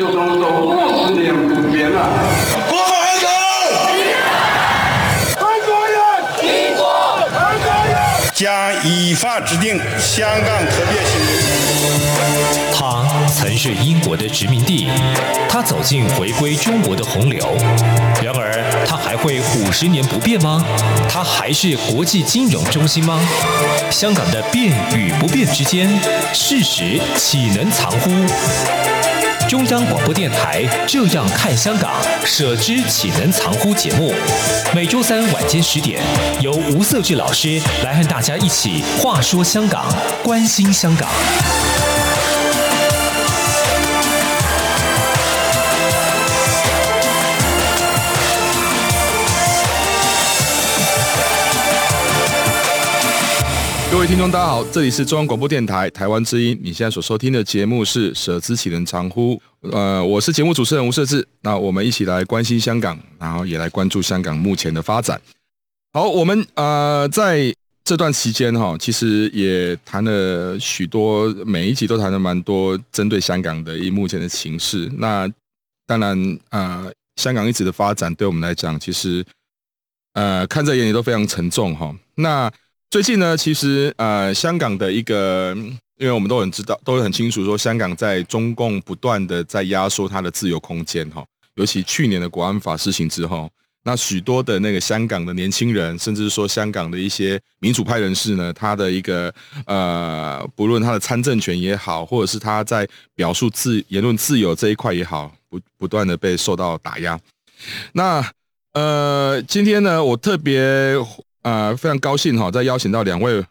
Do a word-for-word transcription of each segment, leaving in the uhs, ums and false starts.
就当做五十年不变了。国安人，中国人，民国，中国人，将依法制定香港特别行政区。它曾是英国的殖民地，它走进回归中国的洪流。然而，它还会五十年不变吗？它还是国际金融中心吗？香港的变与不变之间，事实岂能藏乎？中央广播电台《这样看香港》舍之岂能藏乎节目，每周三晚间十点，由吴色志老师来和大家一起话说香港，关心香港。各位听众，大家好，这里是中央广播电台台湾之音，你现在所收听的节目是《舍之岂能藏乎》，呃，我是节目主持人吴色志，那我们一起来关心香港，然后也来关注香港目前的发展。好，我们呃在这段期间哈，其实也谈了许多，每一集都谈了蛮多针对香港的目前的情势。那当然，呃，香港一直的发展对我们来讲，其实呃看在眼里都非常沉重哈。那最近呢，其实呃，香港的一个，因为我们都很知道，都很清楚，说香港在中共不断的在压缩它的自由空间哈，尤其去年的国安法施行之后，那许多的那个香港的年轻人，甚至说香港的一些民主派人士呢，他的一个呃，不论他的参政权也好，或者是他在表述自言论自由这一块也好，不不断的被受到打压。那呃，今天呢，我特别。呃，非常高兴哈，再邀请到两位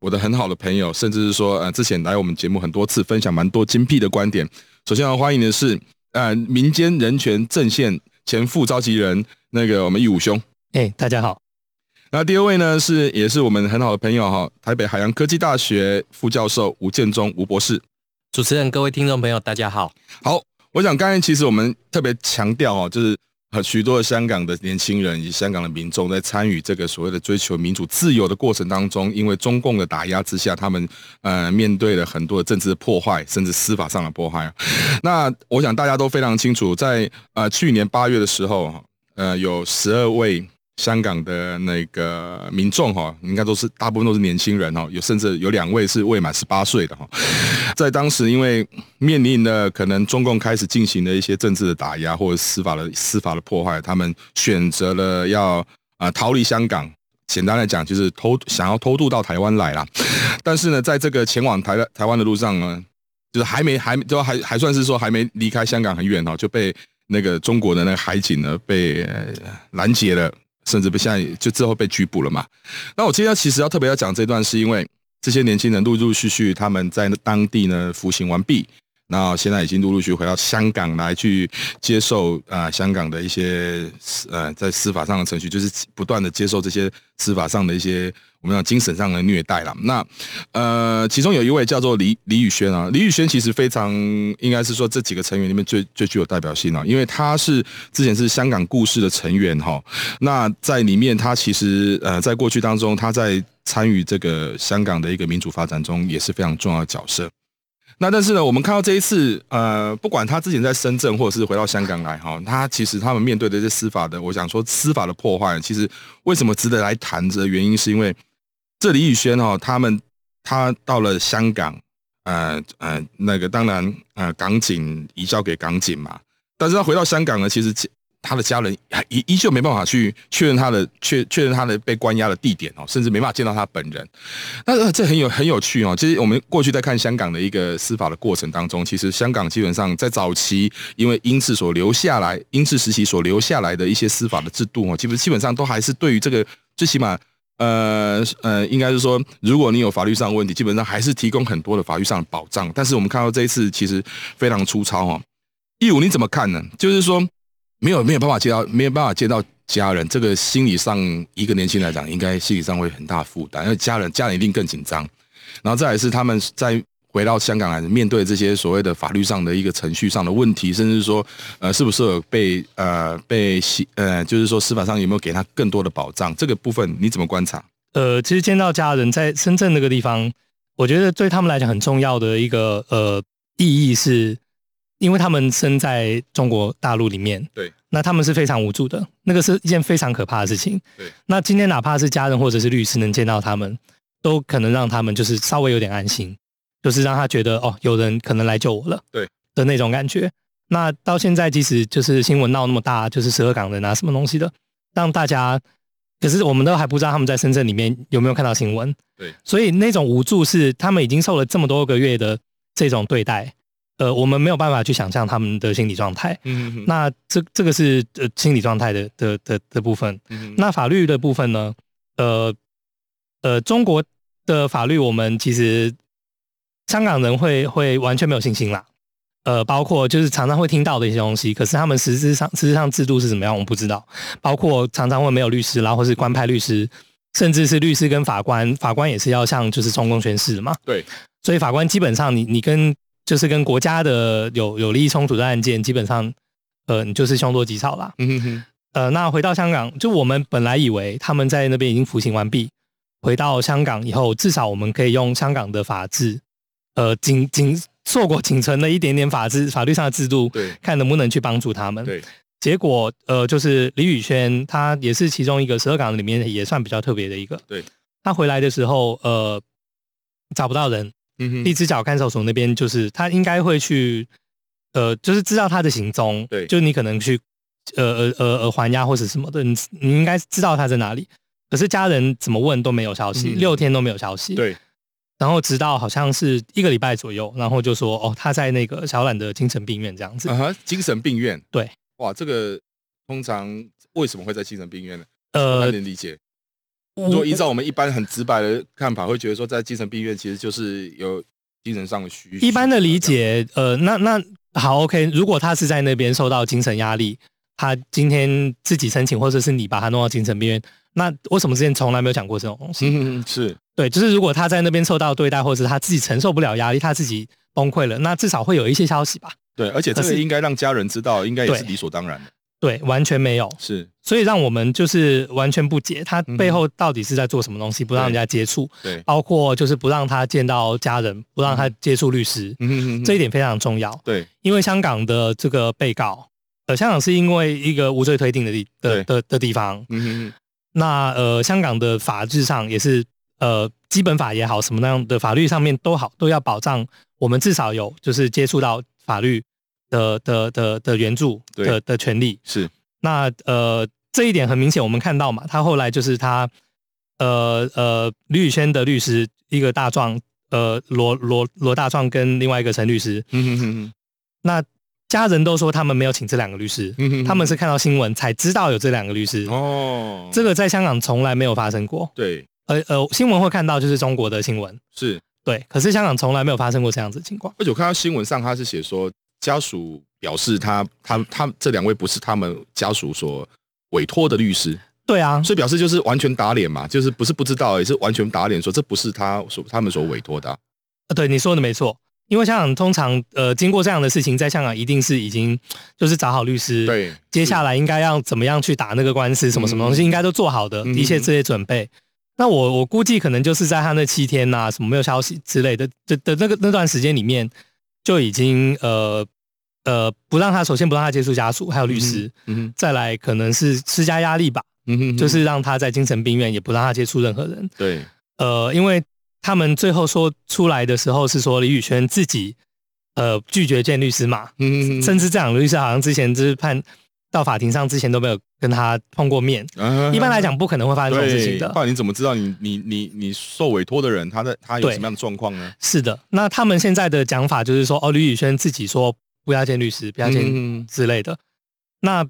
我的很好的朋友，甚至是说呃，之前来我们节目很多次，分享蛮多精辟的观点。首先要欢迎的是呃，民间人权阵线前副召集人那个我们义武兄，哎、欸，大家好。那第二位呢是也是我们很好的朋友哈，台北海洋科技大学副教授吴建中吴博士。主持人，各位听众朋友，大家好。好，我想刚才其实我们特别强调哦，就是。许多的香港的年轻人以及香港的民众在参与这个所谓的追求民主自由的过程当中，因为中共的打压之下，他们呃面对了很多的政治破坏，甚至司法上的破坏。那我想大家都非常清楚，在呃去年八月的时候，呃有十二位香港的那个民众哈，应该都是大部分都是年轻人哈，有甚至有两位是未满十八岁的哈，在当时因为面临的可能中共开始进行的一些政治的打压或者司法的司法的破坏，他们选择了要啊、呃、逃离香港，简单来讲就是偷想要偷渡到台湾来啦。但是呢，在这个前往台台湾的路上呢，就是还没还就还还算是说还没离开香港很远哈，就被那个中国的那个海警呢被拦截了。甚至被现在就之后被拘捕了嘛？那我今天其实要特别要讲这段，是因为这些年轻人陆陆续续他们在当地呢服刑完毕，那现在已经陆陆续续回到香港来去接受啊、呃、香港的一些呃在司法上的程序，就是不断的接受这些司法上的一些我们讲精神上的虐待啦。那呃，其中有一位叫做李李宇轩啊，李宇轩其实非常应该是说这几个成员里面最最具有代表性啊，因为他是之前是香港故事的成员哈、哦。那在里面他其实呃在过去当中，他在参与这个香港的一个民主发展中也是非常重要的角色。那但是呢，我们看到这一次呃，不管他之前在深圳或者是回到香港来哈、哦，他其实他们面对的这司法的，我想说司法的破坏，其实为什么值得来谈的原因，是因为。这李宇轩哈，他们他到了香港，呃呃，那个当然呃，港警移交给港警嘛，但是他回到香港呢，其实他的家人依依旧没办法去确认他的确确认他的被关押的地点哦，甚至没办法见到他本人。那这很有很有趣哦。其实我们过去在看香港的一个司法的过程当中，其实香港基本上在早期，因为英治所留下来，英治时期所留下来的一些司法的制度哦，基本基本上都还是对于这个最起码。呃呃，应该是说，如果你有法律上的问题，基本上还是提供很多的法律上的保障。但是我们看到这一次其实非常粗糙哈、哦。义武你怎么看呢？就是说，没有没有办法接到没有办法接到家人，这个心理上一个年轻人来讲，应该心理上会很大负担，因为家人家人一定更紧张。然后再来是他们在回到香港来，面对这些所谓的法律上的一个程序上的问题，甚至说呃是不是有被呃被呃就是说司法上有没有给他更多的保障，这个部分你怎么观察？呃其实见到家人在深圳那个地方，我觉得对他们来讲很重要的一个呃意义是，因为他们身在中国大陆里面，对，那他们是非常无助的，那个是一件非常可怕的事情。对，那今天哪怕是家人或者是律师能见到他们，都可能让他们就是稍微有点安心，就是让他觉得哦，有人可能来救我了，对的那种感觉。那到现在，即使就是新闻闹那么大，就是十二港人啊什么东西的，让大家，可是我们都还不知道他们在深圳里面有没有看到新闻。对，所以那种无助是他们已经受了这么多个月的这种对待。呃，我们没有办法去想象他们的心理状态。嗯哼，那这这个是呃心理状态的的的的部分。嗯，那法律的部分呢？呃呃，中国的法律，我们其实香港人会会完全没有信心啦。呃，包括就是常常会听到的一些东西，可是他们实质上实质上制度是怎么样，我们不知道。包括常常会没有律师，然后或是官派律师，甚至是律师跟法官，法官也是要向就是中共宣誓嘛。对，所以法官基本上你你跟就是跟国家的有有利益冲突的案件，基本上，呃，你就是凶多吉少啦。嗯哼哼。呃，那回到香港，就我们本来以为他们在那边已经服刑完毕，回到香港以后，至少我们可以用香港的法治，呃，仅仅硕果仅存的一点点法治法律上的制度，看能不能去帮助他们。对。结果，呃，就是李宇轩，他也是其中一个十二港里面也算比较特别的一个。对。他回来的时候，呃，找不到人。一只脚看守所那边，就是他应该会去，呃，就是知道他的行踪，对，就你可能去，呃呃呃还押或者什么的，你你应该知道他在哪里。可是家人怎么问都没有消息，嗯、六天都没有消息。对，然后直到好像是一个礼拜左右，然后就说哦，他在那个小榄的精神病院这样子。啊哈，精神病院。对，哇，这个通常为什么会在精神病院呢？呃，我能理解。如果依照我们一般很直白的看法，会觉得说在精神病院其实就是有精神上的需求。一般的理解，呃，那那好 ，OK。如果他是在那边受到精神压力，他今天自己申请，或者是你把他弄到精神病院，那为什么之前从来没有讲过这种东西？嗯，是对，就是如果他在那边受到对待，或者是他自己承受不了压力，他自己崩溃了，那至少会有一些消息吧。对，而且这个应该让家人知道，应该也是理所当然的。对，完全没有，是，所以让我们就是完全不解他背后到底是在做什么东西，嗯、不让人家接触，对，包括就是不让他见到家人，不让他接触律师，嗯，这一点非常重要，对，因为香港的这个被告，呃，香港是因为一个无罪推定的地的 的, 的地方，嗯，那呃，香港的法制上也是呃，基本法也好，什么那样的法律上面都好，都要保障我们至少有就是接触到法律。的的的的援助的的权利是，那呃这一点很明显，我们看到嘛，他后来就是他呃呃吕宇轩的律师一个大壮，呃罗罗罗大壮跟另外一个陈律师，嗯哼哼哼，那家人都说他们没有请这两个律师，嗯、哼哼他们是看到新闻才知道有这两个律师哦，这个在香港从来没有发生过，对，呃呃新闻会看到就是中国的新闻是对，可是香港从来没有发生过这样子的情况，而且我看到新闻上他是写说。家属表示他，他他他这两位不是他们家属所委托的律师，对啊，所以表示就是完全打脸嘛，就是不是不知道，也是完全打脸，说这不是他所他们所委托的、啊。对，你说的没错，因为香港通常呃经过这样的事情，在香港一定是已经就是找好律师，对，接下来应该要怎么样去打那个官司，什么什么东西应该都做好的，嗯、一切这些准备。那我我估计可能就是在他那七天呐、啊，什么没有消息之类的的的那个那段时间里面。就已经呃呃不让他首先不让他接触家属还有律师，嗯嗯、再来可能是施加压力吧，嗯、哼哼就是让他在精神病院也不让他接触任何人。对，呃，因为他们最后说出来的时候是说李宇轩自己呃拒绝见律师嘛，嗯、哼哼甚至这两个律师好像之前就是判到法庭上之前都没有跟他碰过面。啊、一般来讲不可能会发生这种事情的。不然你怎么知道你你你你受委托的人他在他有什么样的状况呢？是的，那他们现在的讲法就是说，哦，李宇轩自己说不要见律师，不要见之类的。嗯、那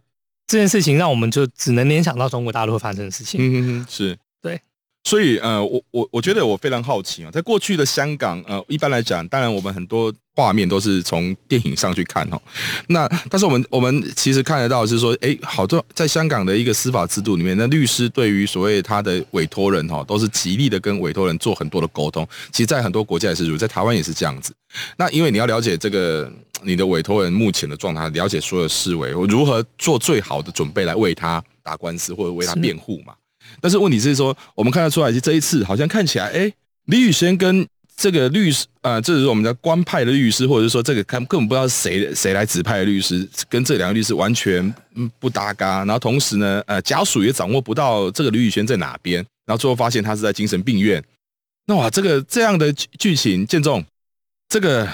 这件事情让我们就只能联想到中国大陆会发生的事情。嗯，是对。所以呃，我我我觉得我非常好奇啊，在过去的香港，呃，一般来讲，当然我们很多画面都是从电影上去看哦。那但是我们我们其实看得到是说，哎，好多在香港的一个司法制度里面，那律师对于所谓他的委托人哦，都是极力的跟委托人做很多的沟通。其实，在很多国家也是如此，在台湾也是这样子。那因为你要了解这个你的委托人目前的状态，了解所有事为，如何做最好的准备来为他打官司或者为他辩护嘛。但是问题是说，我们看得出来，这一次好像看起来，哎，李宇轩跟这个律师啊、呃，这是我们叫官派的律师，或者是说这个根本不知道是谁谁来指派的律师，跟这两个律师完全不搭嘎。然后同时呢，呃，家属也掌握不到这个吕宇轩在哪边，然后最后发现他是在精神病院。那哇，这个这样的剧情，建仲，这个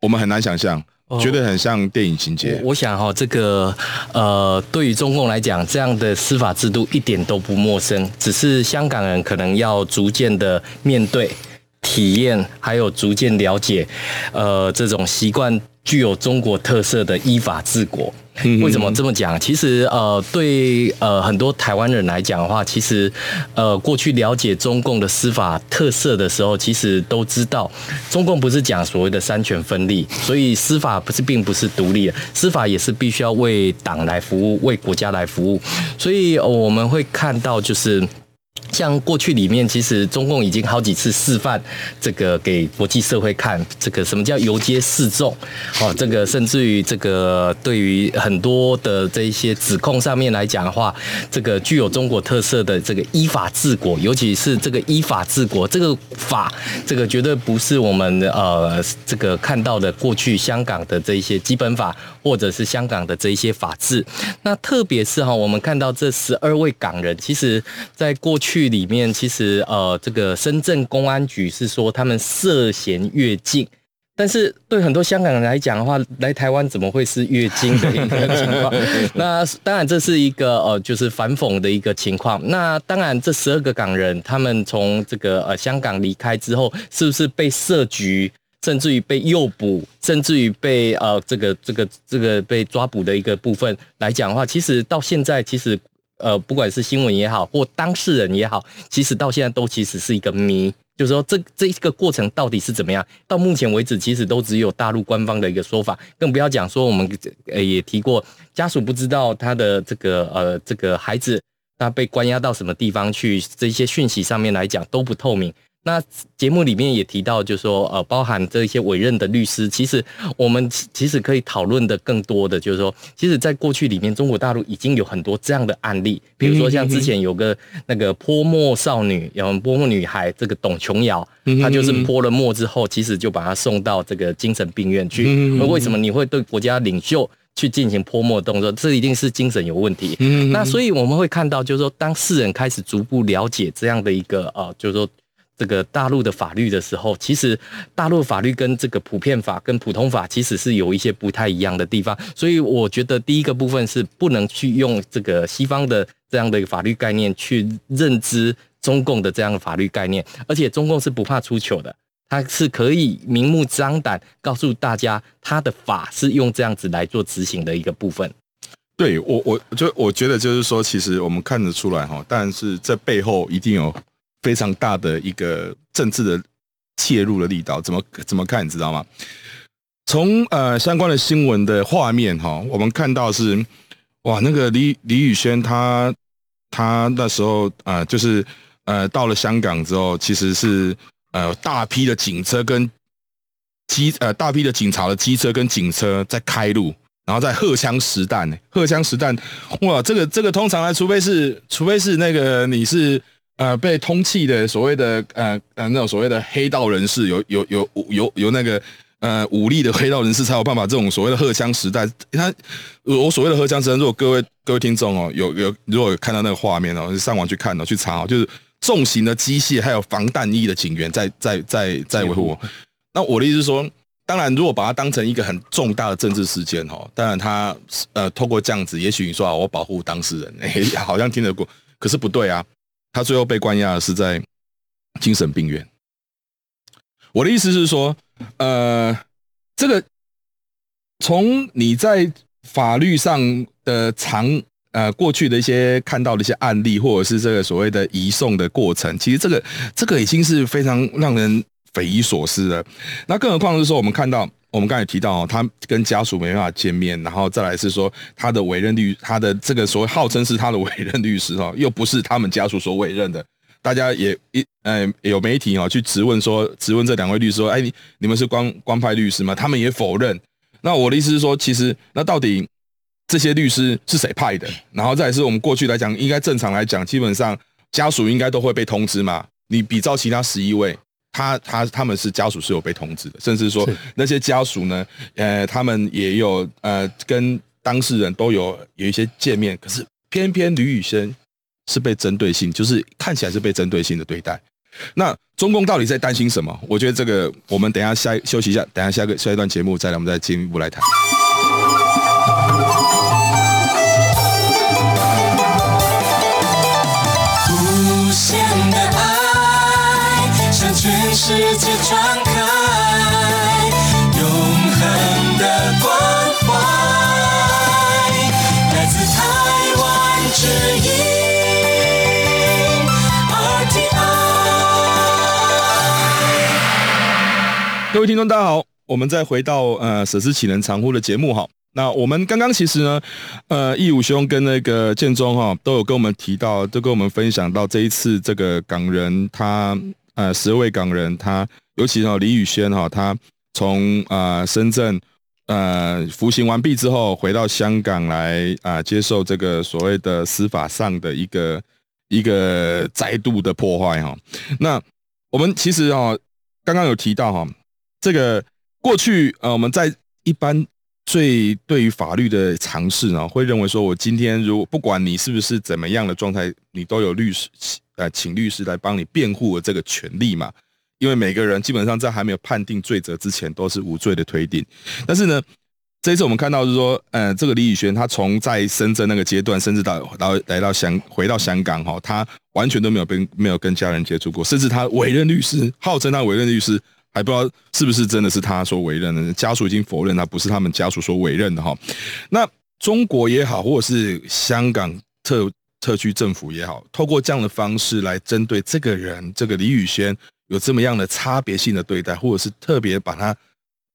我们很难想象。觉得很像电影情节、哦。我想哈、哦，这个呃，对于中共来讲，这样的司法制度一点都不陌生，只是香港人可能要逐渐的面对、体验，还有逐渐了解，呃，这种习惯具有中国特色的依法治国。为什么这么讲？其实呃，对呃很多台湾人来讲的话，其实呃过去了解中共的司法特色的时候，其实都知道中共不是讲所谓的三权分立，所以司法不是并不是独立的，司法也是必须要为党来服务，为国家来服务。所以、呃、我们会看到就是。像过去里面，其实中共已经好几次示范这个给国际社会看，这个什么叫游街示众，哦，这个甚至于这个对于很多的这一些指控上面来讲的话，这个具有中国特色的这个依法治国，尤其是这个依法治国，这个法，这个绝对不是我们呃这个看到的过去香港的这一些基本法，或者是香港的这一些法治。那特别是哈、哦，我们看到这十二位港人，其实在过去。去里面其实呃，这个深圳公安局是说他们涉嫌越境，但是对很多香港人来讲的话，来台湾怎么会是越境的一个情况？那当然这是一个呃，就是反讽的一个情况。那当然这十二个港人，他们从这个呃香港离开之后，是不是被设局？甚至于被诱捕，甚至于被呃这个这个这个被抓捕的一个部分来讲的话，其实到现在其实。呃，不管是新闻也好，或当事人也好，其实到现在都其实是一个谜，就是说这这个过程到底是怎么样？到目前为止，其实都只有大陆官方的一个说法，更不要讲说我们呃也提过，家属不知道他的这个呃这个孩子他被关押到什么地方去，这些讯息上面来讲都不透明。那节目里面也提到，就是说呃，包含这些委任的律师，其实我们其实可以讨论的更多的，就是说，其实在过去里面，中国大陆已经有很多这样的案例，比如说像之前有个那个泼墨少女，有泼墨女孩，这个董琼瑶，她就是泼了墨之后，其实就把她送到这个精神病院去。那为什么你会对国家领袖去进行泼墨动作？这一定是精神有问题。嗯，那所以我们会看到，就是说，当事人开始逐步了解这样的一个呃，就是说。这个大陆的法律的时候，其实大陆法律跟这个普遍法跟普通法其实是有一些不太一样的地方，所以我觉得第一个部分是不能去用这个西方的这样的一个法律概念去认知中共的这样的法律概念，而且中共是不怕出糗的，他是可以明目张胆告诉大家他的法是用这样子来做执行的一个部分。对，我我就我觉得就是说，其实我们看得出来哈，但是这背后一定有非常大的一个政治的介入的力道，怎么怎么看你知道吗？从呃相关的新闻的画面哈、哦，我们看到是哇，那个李李宇轩他他那时候啊、呃，就是呃到了香港之后，其实是呃大批的警车跟机呃大批的警察的机车跟警车在开路。然后再荷枪实弹，荷枪实弹，哇，这个这个通常呢，除非是除非是那个你是。呃，被通缉的所谓的呃呃那种所谓的黑道人士，有有有有有那个呃武力的黑道人士才有办法这种所谓的荷枪实弹。他我所谓的荷枪实弹，如果各位各位听众哦，有有如果有看到那个画面哦，上网去看哦，去查哦，就是重型的机械还有防弹衣的警员在在在在维护。那我的意思是说，当然如果把它当成一个很重大的政治事件哦，当然他呃透过这样子，也许你说啊，我保护当事人，哎，好像听得过，可是不对啊。他最后被关押的是在精神病院。我的意思是说，呃，这个从你在法律上的常呃过去的一些看到的一些案例，或者是这个所谓的移送的过程，其实这个这个已经是非常让人匪夷所思了。那更何况是说，我们看到我们刚才提到、哦，他跟家属没办法见面，然后再来是说他的委任律，他的这个所谓号称是他的委任律师哈、哦，又不是他们家属所委任的。大家也一呃有媒体哈、哦、去质问说，质问这两位律师说，哎，你你们是官官派律师吗？他们也否认。那我的意思是说，其实那到底这些律师是谁派的？然后再来是我们过去来讲，应该正常来讲，基本上家属应该都会被通知嘛。你比照其他十一位。他他他们是家属是有被通知的，甚至说那些家属呢，呃，他们也有呃跟当事人都有有一些见面，可是偏偏吕宇轩是被针对性，就是看起来是被针对性的对待。那中共到底在担心什么？我觉得这个我们等一下下休息一下，等一下下个下一段节目再来，我们再进一步来谈。无限的爱向全世界传开，永恒的关怀来自台湾之音。各位听众大家好，我们再回到呃舍之岂能常乎的节目哈。那我们刚刚其实呢呃义武兄跟那个建中哈都有跟我们提到，都跟我们分享到这一次这个港人他呃十二位港人他尤其呢李宇轩哈，他从呃深圳呃服刑完毕之后回到香港来啊、呃、接受这个所谓的司法上的一个一个再度的破坏哈。那我们其实哈刚刚有提到哈，这个过去呃，我们在一般最对于法律的尝试呢，会认为说，我今天如果不管你是不是怎么样的状态，你都有律师呃，请律师来帮你辩护的这个权利嘛。因为每个人基本上在还没有判定罪责之前，都是无罪的推定。但是呢，这一次我们看到是说，呃，这个李宇轩他从在深圳那个阶段，甚至到到来到香回到香港哈，他完全都没有跟没有跟家人接触过，甚至他委任律师，号称他委任律师。还不知道是不是真的是他说委任的，家属已经否认他不是他们家属所委任的哈。那中国也好，或者是香港特特区政府也好，透过这样的方式来针对这个人，这个李宇轩有这么样的差别性的对待，或者是特别把他，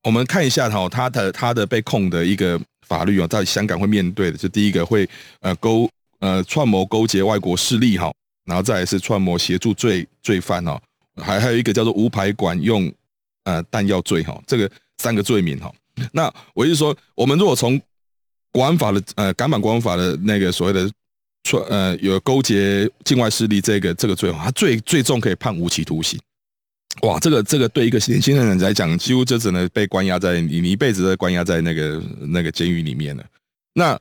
我们看一下哈，他的他的被控的一个法律哦，在香港会面对的，就第一个会呃勾呃串谋勾结外国势力哈，然后再来是串谋协助罪罪犯哦，还还有一个叫做无牌管用。呃，弹药罪哈，这个三个罪名哈。那我就是说，我们如果从国安法的呃，港版国安法的那个所谓的呃，有勾结境外势力这个这个罪，它最最重可以判无期徒刑。哇，这个这个对一个年轻人来讲，几乎就只能被关押在你一辈子都关押在那个那个监狱里面了。那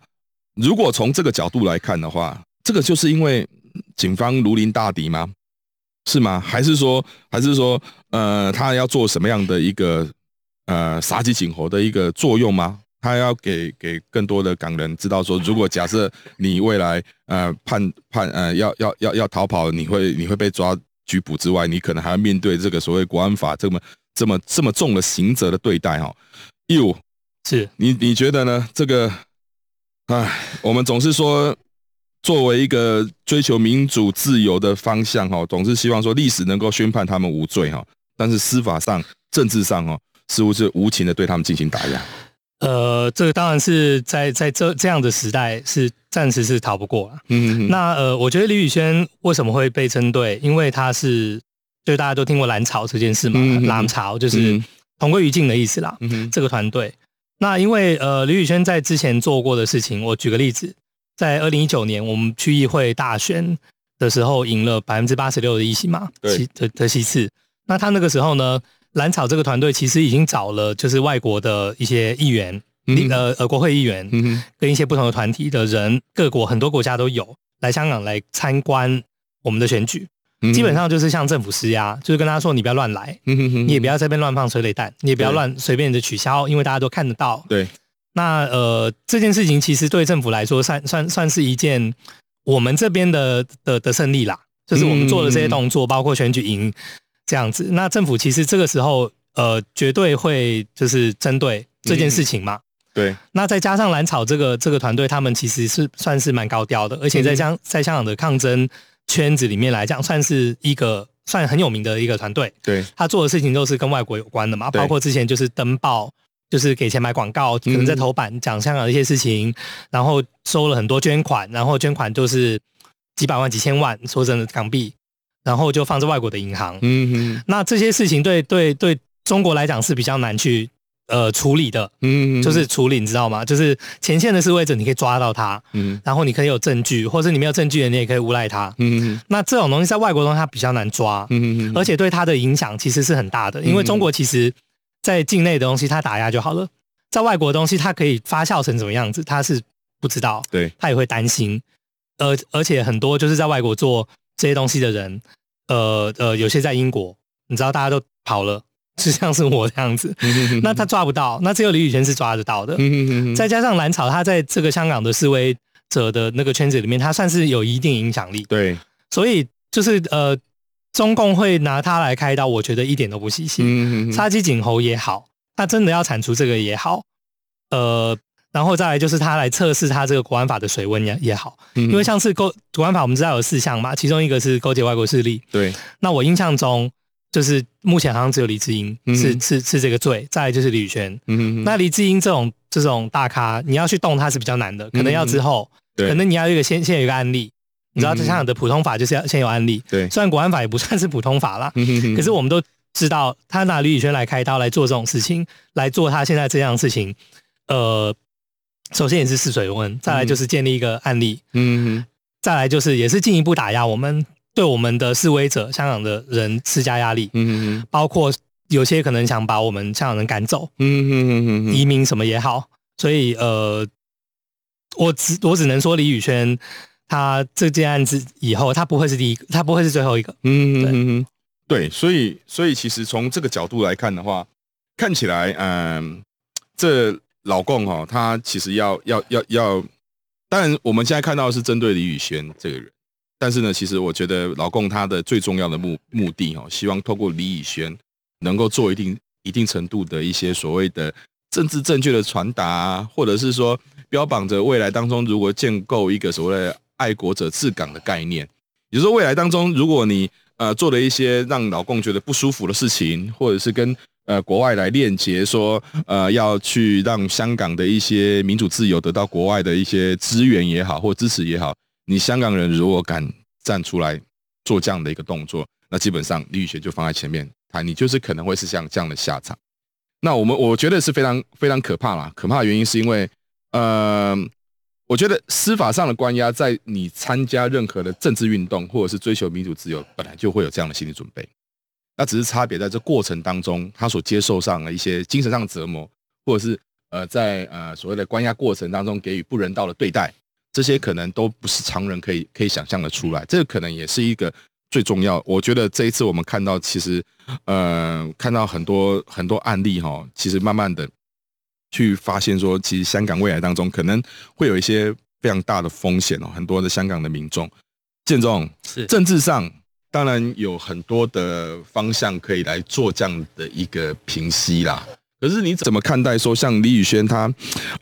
如果从这个角度来看的话，这个就是因为警方如临大敌吗？是吗？还是说，还是说，呃，他要做什么样的一个呃杀鸡儆猴的一个作用吗？他要给给更多的港人知道说，如果假设你未来呃判判呃要要要要逃跑，你会你会被抓拘捕之外，你可能还要面对这个所谓国安法这么这么这么重的刑责的对待哈。义武是你你觉得呢？这个，唉，我们总是说。作为一个追求民主自由的方向哈，总是希望说历史能够宣判他们无罪哈，但是司法上、政治上哦，似乎是无情的对他们进行打压。呃，这个当然是在在这这样的时代是暂时是逃不过了。嗯， 嗯， 嗯，那呃，我觉得李宇轩为什么会被针对？因为他是就大家都听过蓝潮这件事嘛，嗯嗯嗯蓝潮就是同归于尽的意思啦。嗯嗯这个团队，那因为呃，李宇轩在之前做过的事情，我举个例子。在二零一九年，我们区议会大选的时候赢了百分之八十六的议席嘛，对的的席次。那他那个时候呢，蓝草这个团队其实已经找了就是外国的一些议员，嗯、呃呃国会议员、嗯，跟一些不同的团体的人，各国很多国家都有来香港来参观我们的选举。嗯、基本上就是向政府施压，就是跟他说你不要乱来，嗯、哼哼你也不要在这边乱放催泪弹，你也不要乱随便的取消，因为大家都看得到。对。那呃，这件事情其实对政府来说算算算是一件我们这边的的的胜利啦，就是我们做的这些动作，嗯、包括选举赢这样子。那政府其实这个时候呃，绝对会就是针对这件事情嘛。嗯、对。那再加上蓝草这个这个团队，他们其实是算是蛮高调的，而且在香、嗯、在香港的抗争圈子里面来讲，算是一个算很有名的一个团队。对。他做的事情都是跟外国有关的嘛，包括之前就是登报。就是给钱买广告，可能在头版讲香港的一些事情、嗯，然后收了很多捐款，然后捐款就是几百万、几千万，说真的港币，然后就放在外国的银行。嗯哼，那这些事情对对对中国来讲是比较难去呃处理的，嗯，就是处理，你知道吗？就是前线的示威者，你可以抓到他，嗯，然后你可以有证据，或者你没有证据的，你也可以诬赖他，嗯，那这种东西在外国中它比较难抓，嗯，而且对他的影响其实是很大的，因为中国其实在境内的东西他打压就好了，在外国的东西他可以发酵成什么样子，他是不知道，对，他也会担心，而而且很多就是在外国做这些东西的人，呃呃，有些在英国，你知道大家都跑了。就像是我这样子，那他抓不到，那只有李宇轩是抓得到的。再加上蓝草，他在这个香港的示威者的那个圈子里面，他算是有一定影响力。对，所以就是呃，中共会拿他来开刀，我觉得一点都不稀奇。杀鸡儆猴也好，他真的要铲除这个也好，呃，然后再来就是他来测试他这个国安法的水温也也好，因为像是勾国安法，我们知道有四项嘛，其中一个是勾结外国势力。对，那我印象中。就是目前好像只有黎智英、嗯、是是是这个罪，再来就是李宇轩、嗯、那黎智英这种这种大咖，你要去动他是比较难的，可能要之后、嗯、可能你要有一个先先有一个案例，你知道香港的普通法就是要先有案例，对、嗯，虽然国安法也不算是普通法啦、嗯、可是我们都知道他拿李宇轩来开刀来做这种事情，来做他现在这样的事情，呃，首先也是试水温，再来就是建立一个案例，嗯，再来就是也是进一步打压我们，对我们的示威者香港的人施加压力，嗯，包括有些可能想把我们香港人赶走，嗯，移民什么也好，所以呃我只我只能说李宇轩他这件案子以后他不会是第一个，他不会是最后一个，嗯，对， 对，所以所以其实从这个角度来看的话，看起来嗯、呃、这老共齁、哦、他其实要要要要当然我们现在看到的是针对李宇轩这个人。但是呢，其实我觉得老共他的最重要的目目的哦，希望透过李宇轩能够做一定一定程度的一些所谓的政治正确的传达、啊，或者是说标榜着未来当中如果建构一个所谓的爱国者治港的概念，也就是说未来当中如果你呃做了一些让老共觉得不舒服的事情，或者是跟呃国外来链接说呃要去让香港的一些民主自由得到国外的一些资源也好或支持也好。你香港人如果敢站出来做这样的一个动作，那基本上李宇轩就放在前面，他你就是可能会是像这样的下场。那我们我觉得是非常非常可怕啦，可怕的原因是因为，呃，我觉得司法上的关押，在你参加任何的政治运动或者是追求民主自由，本来就会有这样的心理准备。那只是差别在这过程当中，他所接受上的一些精神上的折磨，或者是呃在呃所谓的关押过程当中给予不人道的对待。这些可能都不是常人可以可以想象的出来，这个可能也是一个最重要。我觉得这一次我们看到，其实呃，看到很多很多案例哈，其实慢慢的去发现说，其实香港未来当中可能会有一些非常大的风险哦。很多的香港的民众，建中是政治上当然有很多的方向可以来做这样的一个平息啦。可是你怎么看待说像李宇轩他，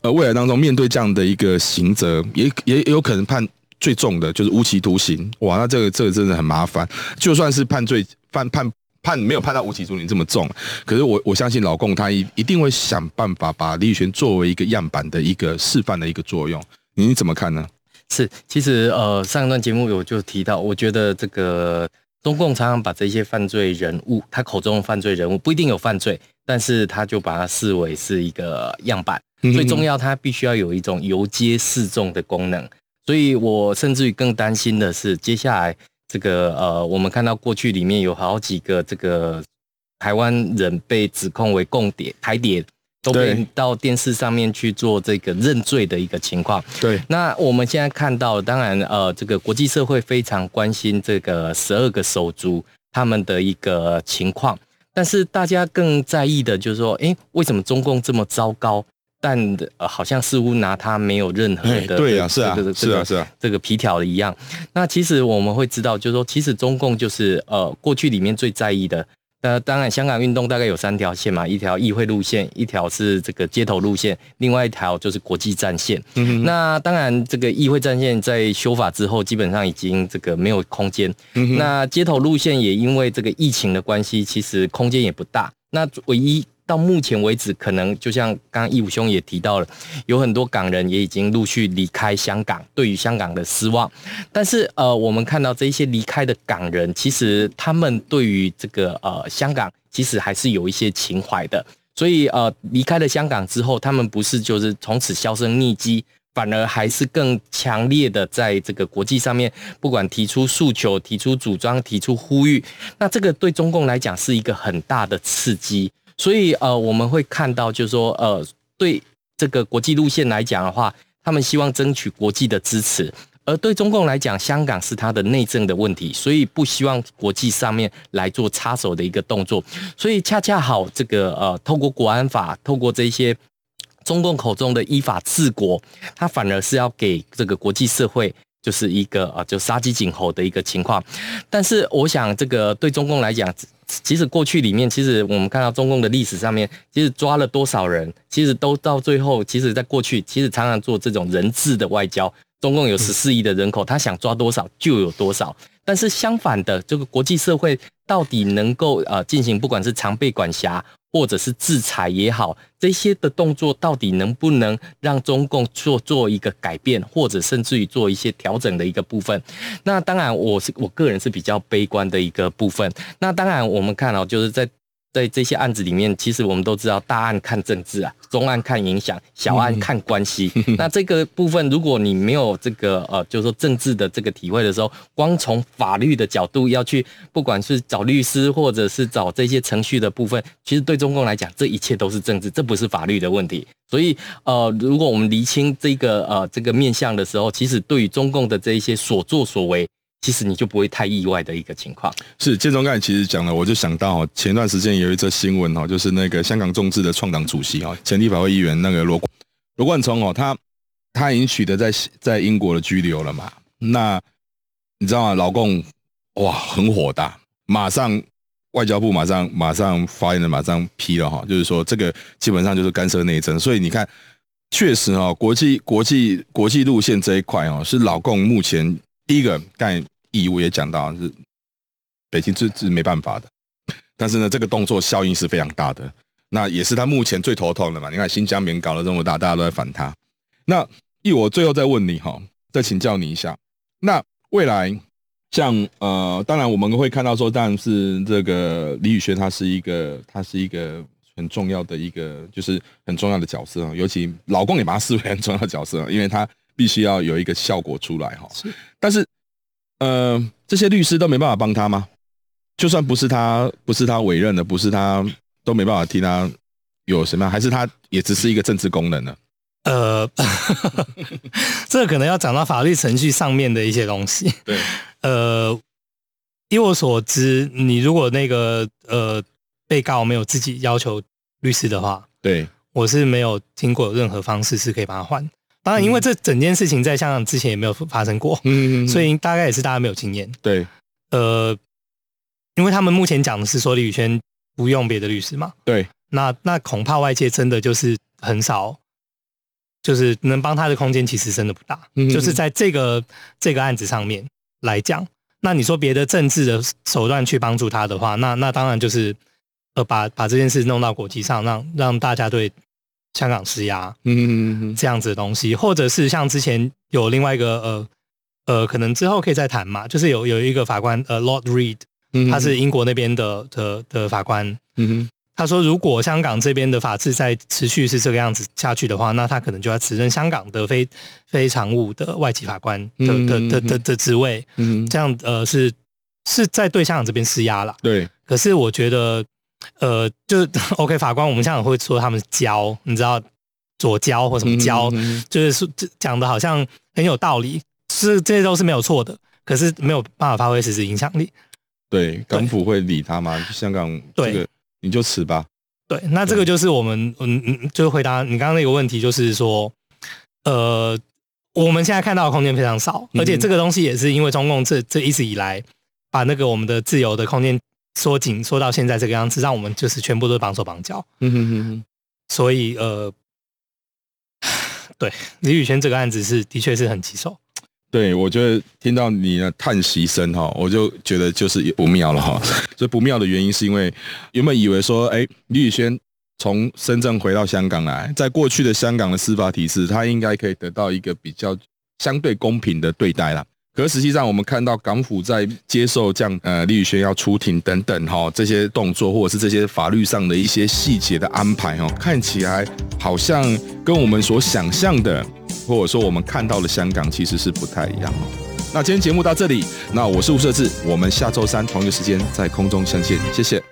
呃，未来当中面对这样的一个刑责，也也有可能判最重的就是无期徒刑，哇，那这个这个真的很麻烦。就算是判最判判判没有判到无期徒刑这么重，可是我我相信老共他一一定会想办法把李宇轩作为一个样板的一个示范的一个作用，你怎么看呢？是，其实呃上一段节目我就提到，我觉得这个中共常常把这些犯罪人物，他口中的犯罪人物不一定有犯罪。但是他就把它视为是一个样板，最重要，它必须要有一种游街示众的功能。所以我甚至于更担心的是，接下来这个呃，我们看到过去里面有好几个这个台湾人被指控为共谍、台谍，都被到电视上面去做这个认罪的一个情况。对，那我们现在看到，当然呃，这个国际社会非常关心这个十二个手足他们的一个情况。但是大家更在意的就是说，哎，为什么中共这么糟糕？但、呃、好像似乎拿他没有任何的对啊，是啊，是啊，是啊，这个皮条一样。那其实我们会知道，就是说，其实中共就是呃，过去里面最在意的。那当然，香港运动大概有三条线嘛，一条议会路线，一条是这个街头路线，另外一条就是国际战线。嗯、那当然，这个议会战线在修法之后，基本上已经这个没有空间。嗯、那街头路线也因为这个疫情的关系，其实空间也不大。那唯一到目前为止，可能就像刚刚义武兄也提到了，有很多港人也已经陆续离开香港，对于香港的失望。但是呃，我们看到这一些离开的港人，其实他们对于这个呃香港，其实还是有一些情怀的。所以呃，离开了香港之后，他们不是就是从此销声匿迹，反而还是更强烈的在这个国际上面，不管提出诉求、提出主张、提出呼吁，那这个对中共来讲是一个很大的刺激。所以呃，我们会看到就是说呃，对这个国际路线来讲的话，他们希望争取国际的支持。而对中共来讲，香港是他的内政的问题，所以不希望国际上面来做插手的一个动作。所以恰恰好这个呃，透过国安法，透过这些中共口中的依法治国，他反而是要给这个国际社会就是一个呃，就杀鸡儆猴的一个情况。但是我想这个对中共来讲，其实过去里面，其实我们看到中共的历史上面，其实抓了多少人，其实都到最后，其实在过去其实常常做这种人质的外交。中共有十四亿的人口，他想抓多少就有多少。但是相反的，这个国际社会到底能够呃进行不管是常备管辖或者是制裁也好，这些的动作到底能不能让中共做做一个改变，或者甚至于做一些调整的一个部分。那当然我是我个人是比较悲观的一个部分。那当然我们看到、哦、就是在在这些案子里面，其实我们都知道，大案看政治啊，中案看影响，小案看关系。嗯、那这个部分，如果你没有这个呃，就是说政治的这个体会的时候，光从法律的角度要去，不管是找律师或者是找这些程序的部分，其实对中共来讲，这一切都是政治，这不是法律的问题。所以呃，如果我们厘清这个呃这个面向的时候，其实对于中共的这一些所作所为，其实你就不会太意外的一个情况。是，建中刚才其实讲了，我就想到前段时间有一则新闻，就是那个香港众志的创党主席前立法会议员那个罗罗冠聪，他他已经取得在在英国的居留了嘛。那你知道吗？老共哇很火大，马上外交部马上马上发言人马上批了，就是说这个基本上就是干涉内政。所以你看，确实国际国际国际路线这一块是老共目前。第一个，刚才义务也讲到，是北京是是没办法的，但是呢，这个动作效应是非常大的，那也是他目前最头痛的嘛。你看新疆棉搞了这么大，大家都在反他。那义务，我最后再问你哈，再请教你一下，那未来像呃，当然我们会看到说，当然是这个李宇轩，他是一个，他是一个很重要的一个，就是很重要的角色，尤其老共也把他视为很重要的角色，因为他。必须要有一个效果出来哈，但是，呃，这些律师都没办法帮他吗？就算不是他，不是他委任的，不是他，都没办法替他有什么？还是他也只是一个政治功能呢？呃，这可能要讲到法律程序上面的一些东西。对，呃，依我所知，你如果那个呃被告没有自己要求律师的话，对，我是没有听过有任何方式是可以把他换。当然，因为这整件事情在香港之前也没有发生过，嗯，所以大概也是大家没有经验。对，呃，因为他们目前讲的是说李宇轩不用别的律师嘛，对，那那恐怕外界真的就是很少，就是能帮他的空间其实真的不大，嗯，就是在这个这个案子上面来讲，那你说别的政治的手段去帮助他的话，那那当然就是呃把把这件事弄到国际上，让让大家对。香港施压，嗯，这样子的东西，或者是像之前有另外一个呃呃，可能之后可以再谈嘛，就是有有一个法官呃 ，Lord Reed， 他是英国那边的的的法官，嗯，他说如果香港这边的法治再持续是这个样子下去的话，那他可能就要辞任香港的非非常务的外籍法官的的的的的职位，嗯，这样呃是是在对香港这边施压啦，对，可是我觉得。呃，就 OK， 法官，我们现在会说他们教，你知道左教或什么教，嗯嗯嗯，就是讲的好像很有道理，是这些都是没有错的，可是没有办法发挥实质影响力。对，港府会理他吗？香港这个对你就辞吧。对，那这个就是我们嗯嗯，就回答你刚刚那个问题，就是说，呃，我们现在看到的空间非常少，而且这个东西也是因为中共这这一直以来把那个我们的自由的空间。缩紧缩到现在这个样子，让我们就是全部都绑手绑脚。嗯哼哼哼，所以呃，对李宇轩这个案子是的确是很棘手。对，我觉得听到你的叹息声哈，我就觉得就是不妙了哈。所以不妙的原因是因为原本以为说，哎，李宇轩从深圳回到香港来，在过去的香港的司法体制，他应该可以得到一个比较相对公平的对待啦。可是实际上我们看到港府在接受这样呃李宇轩要出庭等等齁这些动作，或者是这些法律上的一些细节的安排齁，看起来好像跟我们所想象的或者说我们看到的香港其实是不太一样。那今天节目到这里，那我是吴社志，我们下周三同一个时间在空中相见，谢谢。